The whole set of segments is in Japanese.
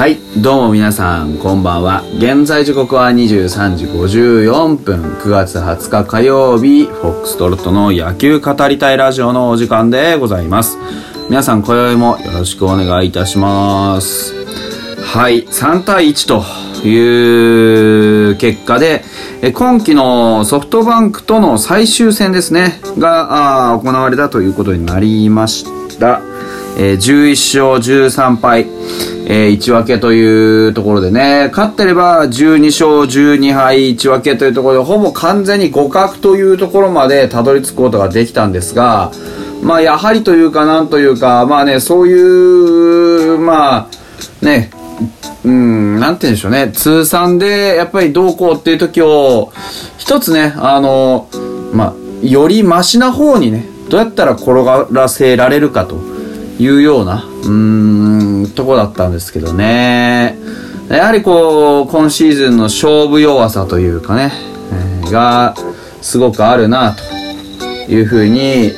はい、どうも皆さんこんばんは。現在時刻は23時54分、9月20日火曜日、フォックストロットの野球語りたいラジオのお時間でございます。皆さん今宵もよろしくお願いいたします。はい、3対1という結果で今季のソフトバンクとの最終戦ですねが行われたということになりました。11勝13敗1分けというところでね、勝ってれば12勝12敗1分けというところでほぼ完全に互角というところまでたどり着くことができたんですが、まあやはりというかなんというか、まあね、そういうまあね、なんて言うんでしょうね、通算でやっぱりどうこうっていう時を一つね、まあよりマシな方にね、どうやったら転がらせられるかというようなとこだったんですけどね。やはりこう今シーズンの勝負弱さというかね、がすごくあるなというふうに、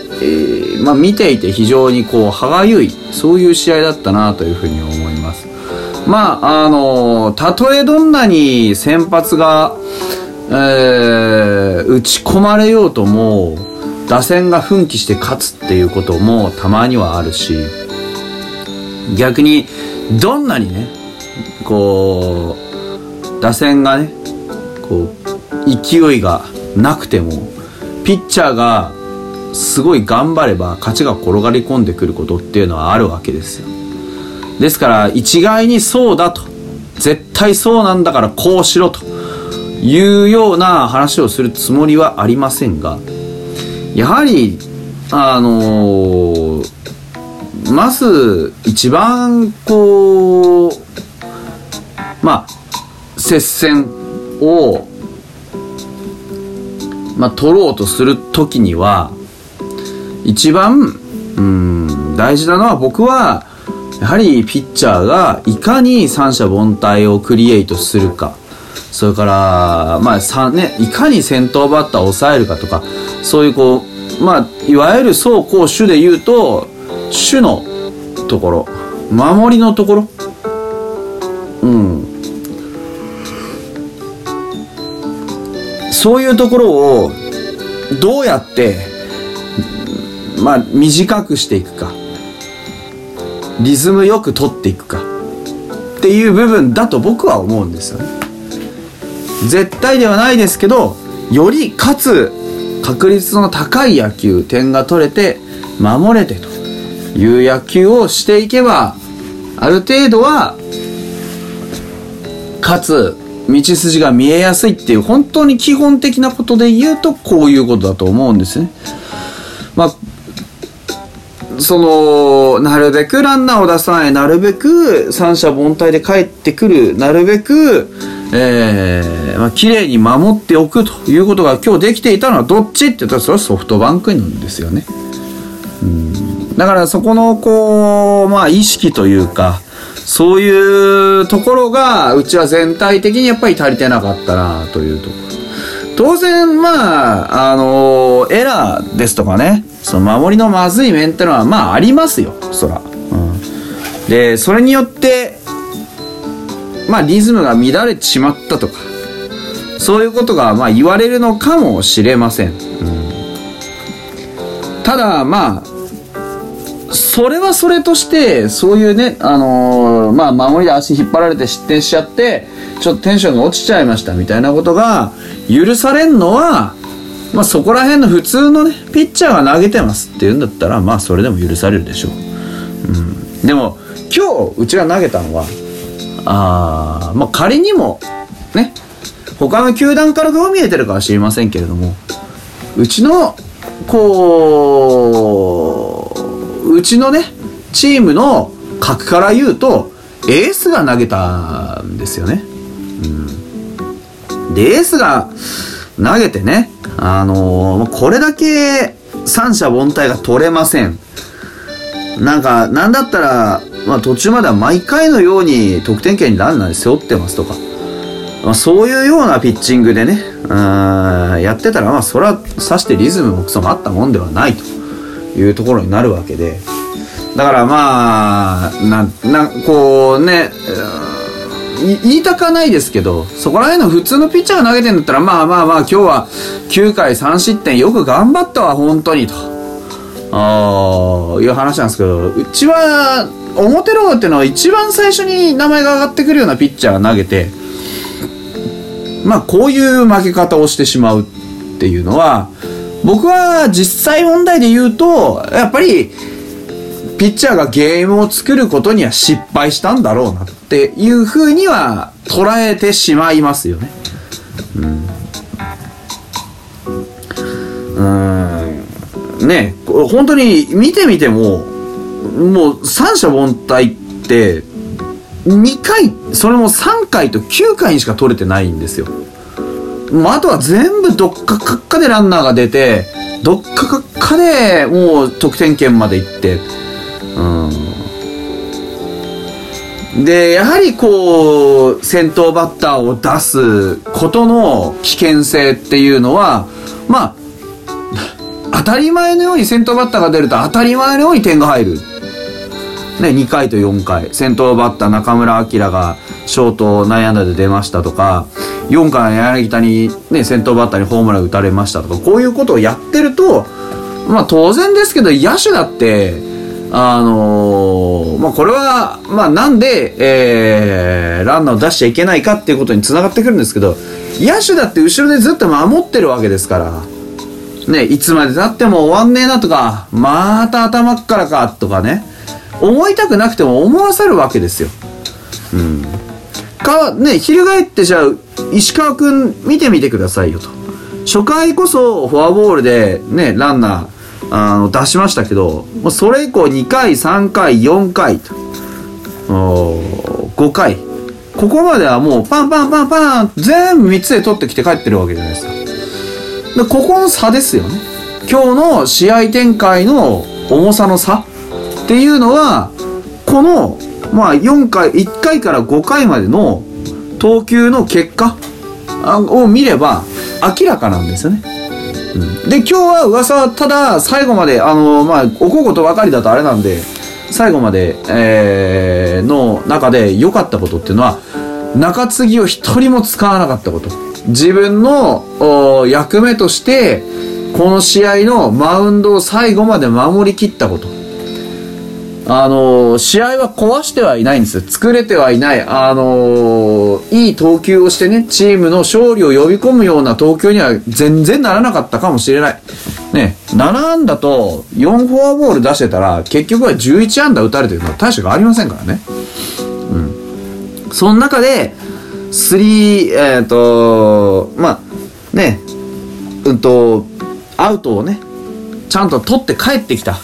まあ見ていて非常にこう歯がゆい、そういう試合だったなというふうに思います。まあたとえどんなに先発が、打ち込まれようとも打線が奮起して勝つっていうこともたまにはあるし、逆にどんなにねこう打線がねこう勢いがなくてもピッチャーがすごい頑張れば勝ちが転がり込んでくることっていうのはあるわけですよ。ですから一概にそうだと、絶対そうなんだからこうしろというような話をするつもりはありませんが、やはりまず一番こうまあ接戦をまあ取ろうとするときには一番大事なのは、僕はやはりピッチャーがいかに三者凡退をクリエイトするか、それからまあいかに先頭バッターを抑えるかとか、そういうこうまあいわゆる走攻守で言うと守のところ、守りのところ、そういうところをどうやってまあ短くしていくか、リズムよく取っていくかっていう部分だと僕は思うんですよね。絶対ではないですけど、よりかつ確率の高い野球、点が取れて守れてという野球をしていけば、ある程度はかつ道筋が見えやすいっていう、本当に基本的なことで言うとこういうことだと思うんですね。まあなるべくランナーを出さない、なるべく三者凡退で帰ってくる、なるべくまあ綺麗に守っておくということが今日できていたのはどっちって言ったら、それはソフトバンクなんですよね。だからそこのこうまあ意識というか、そういうところがうちは全体的にやっぱり足りてなかったなというところ。当然まあエラーですとかね、その守りのまずい面ってのはまあありますよ、そら、でそれによってまあリズムが乱れてしまったとか、そういうことがまあ言われるのかもしれません。ただまあそれはそれとして、そういうねまあ守りで足引っ張られて失点しちゃって、ちょっとテンションが落ちちゃいましたみたいなことが許されんのは、まあそこら辺の普通のねピッチャーが投げてますっていうんだったら、まあそれでも許されるでしょう。でも今日うちが投げたのはまあ仮にもね、他の球団からどう見えてるかは知りませんけれども、うちのねチームの格から言うとエースが投げたんですよね。でエースが投げてね、これだけ三者凡退が取れません、なんかなんだったら、まあ、途中までは毎回のように得点圏にランナーで背負ってますとか、まあ、そういうようなピッチングでねやってたら、まあそれはさしてリズムもクソもあったもんではないというところになるわけで、だからまあこうね言いたかないですけど、そこら辺の普通のピッチャーが投げてんだったら、まあまあまあ今日は9回3失点よく頑張ったわ本当にという話なんですけど、うちは表ローっていうのは一番最初に名前が上がってくるようなピッチャーが投げて、まあこういう負け方をしてしまうっていうのは、僕は実際問題で言うとやっぱりピッチャーがゲームを作ることには失敗したんだろうなっていう風には捉えてしまいますよね。ね、本当に見てみても、もう三者凡退って2回、それも3回と9回にしか取れてないんですよ。もうあとは全部どっかかっかでランナーが出て、どっかかっかでもう得点圏まで行って、でやはりこう先頭バッターを出すことの危険性っていうのは、まあ当たり前のように先頭バッターが出ると当たり前のように点が入る。ね、2回と4回先頭バッター中村晃がショート内野安打で出ましたとか、4回柳田に、ね、先頭バッターにホームラン打たれましたとか、こういうことをやってると、まあ当然ですけど野手だってまあこれはまあなんで、ランナーを出しちゃいけないかっていうことにつながってくるんですけど、野手だって後ろでずっと守ってるわけですからね、いつまで経っても終わんねえなとか、また頭からかとかね、思いたくなくても思わせるわけですよ。かね、翻ってじゃあ石川くん見てみてくださいよと。初回こそフォアボールでねランナー出しましたけど、もうそれ以降2回3回4回と5回ここまではもうパンパンパンパン全部3つで取ってきて帰ってるわけじゃないですか。でここの差ですよね。今日の試合展開の重さの差っていうのは、このまあ4回1回から5回までの投球の結果を見れば明らかなんですよね。で今日は噂はただ最後までまあおこごとばかりだとあれなんで、最後までの中で良かったことっていうのは、中継ぎを一人も使わなかったこと、自分の役目としてこの試合のマウンドを最後まで守り切ったこと、試合は壊してはいないんですよ。作れてはいない。いい投球をしてね、チームの勝利を呼び込むような投球には全然ならなかったかもしれない。ね、7安打と4フォアボール出してたら、結局は11安打打たれてるのは大したがありませんからね。その中で、まあ、ね、アウトをね、ちゃんと取って帰ってきた。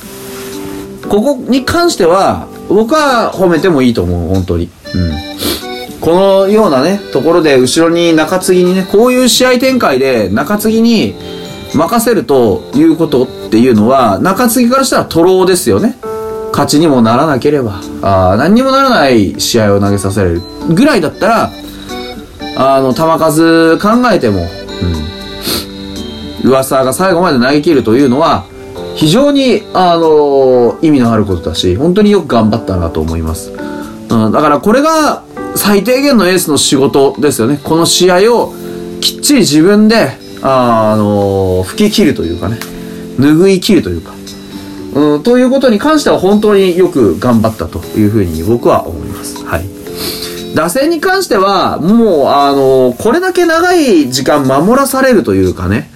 ここに関しては僕は褒めてもいいと思う本当に、このようなねところで後ろに中継ぎにね、こういう試合展開で中継ぎに任せるということっていうのは、中継ぎからしたらトローですよね。勝ちにもならなければ何にもならない試合を投げさせれるぐらいだったら、球数考えても、噂が最後まで投げ切るというのは非常に、意味のあることだし、本当によく頑張ったなと思います。だからこれが最低限のエースの仕事ですよね。この試合をきっちり自分で、吹き切るというかね、拭い切るというか、ということに関しては本当によく頑張ったというふうに僕は思います。はい。打線に関しては、もう、これだけ長い時間守らされるというかね、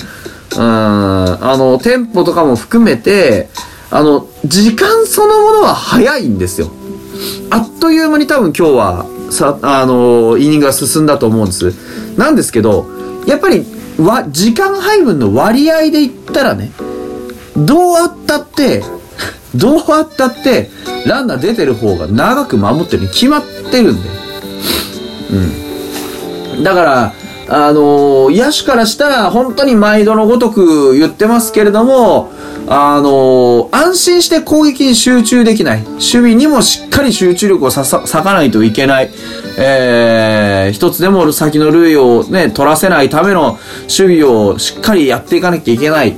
テンポとかも含めて時間そのものは早いんですよ。あっという間に多分今日はイニングが進んだと思うんです。なんですけどやっぱり時間配分の割合で言ったらね、どうあったってランナー出てる方が長く守ってるに決まってるんで、だから野手からしたら本当に毎度のごとく言ってますけれども、安心して攻撃に集中できない、守備にもしっかり集中力を割かないといけない、一つでも先の塁をね取らせないための守備をしっかりやっていかなきゃいけない、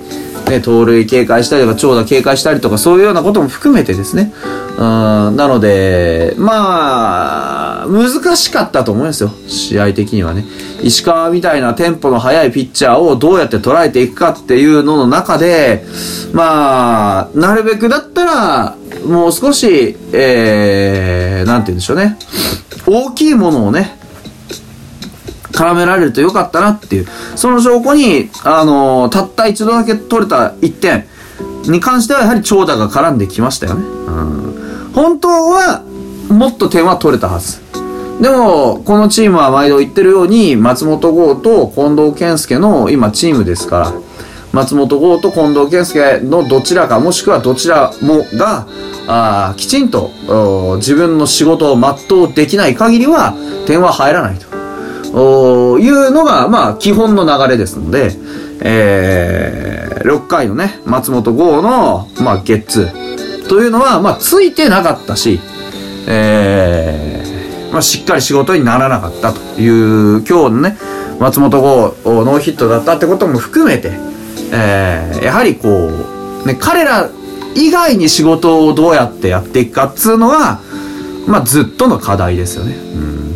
ね、盗塁警戒したりとか長打警戒したりとかそういうようなことも含めてですね、なのでまあ難しかったと思うんですよ、試合的にはね。石川みたいなテンポの速いピッチャーをどうやって捉えていくかっていうのの中で、まあなるべくだったらもう少し、なんて言うんでしょうね、大きいものをね絡められると良かったなっていう、その証拠にたった一度だけ取れた1点に関してはやはり長打が絡んできましたよね、うん、本当はもっと点は取れたはず。でもこのチームは毎度言ってるように松本剛と近藤健介の今チームですから、松本剛と近藤健介のどちらかもしくはどちらもがきちんと自分の仕事を全うできない限りは点は入らないというのが、まあ、基本の流れですので、6回のね、松本剛の、まあ、ゲッツーというのは、まあ、ついてなかったし、まあ、しっかり仕事にならなかったという、今日のね、松本剛ノーヒットだったってことも含めて、やはりこう、ね、彼ら以外に仕事をどうやってやっていくかっつうのは、まあ、ずっとの課題ですよね。うん、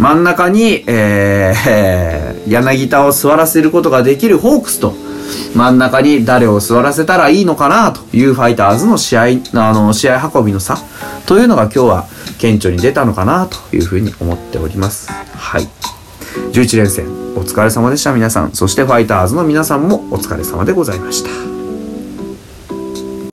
真ん中に、柳田を座らせることができるホークスと、真ん中に誰を座らせたらいいのかなというファイターズの試合運びの差というのが今日は顕著に出たのかなというふうに思っております。はい。11連戦お疲れ様でした皆さん。そしてファイターズの皆さんもお疲れ様でございました。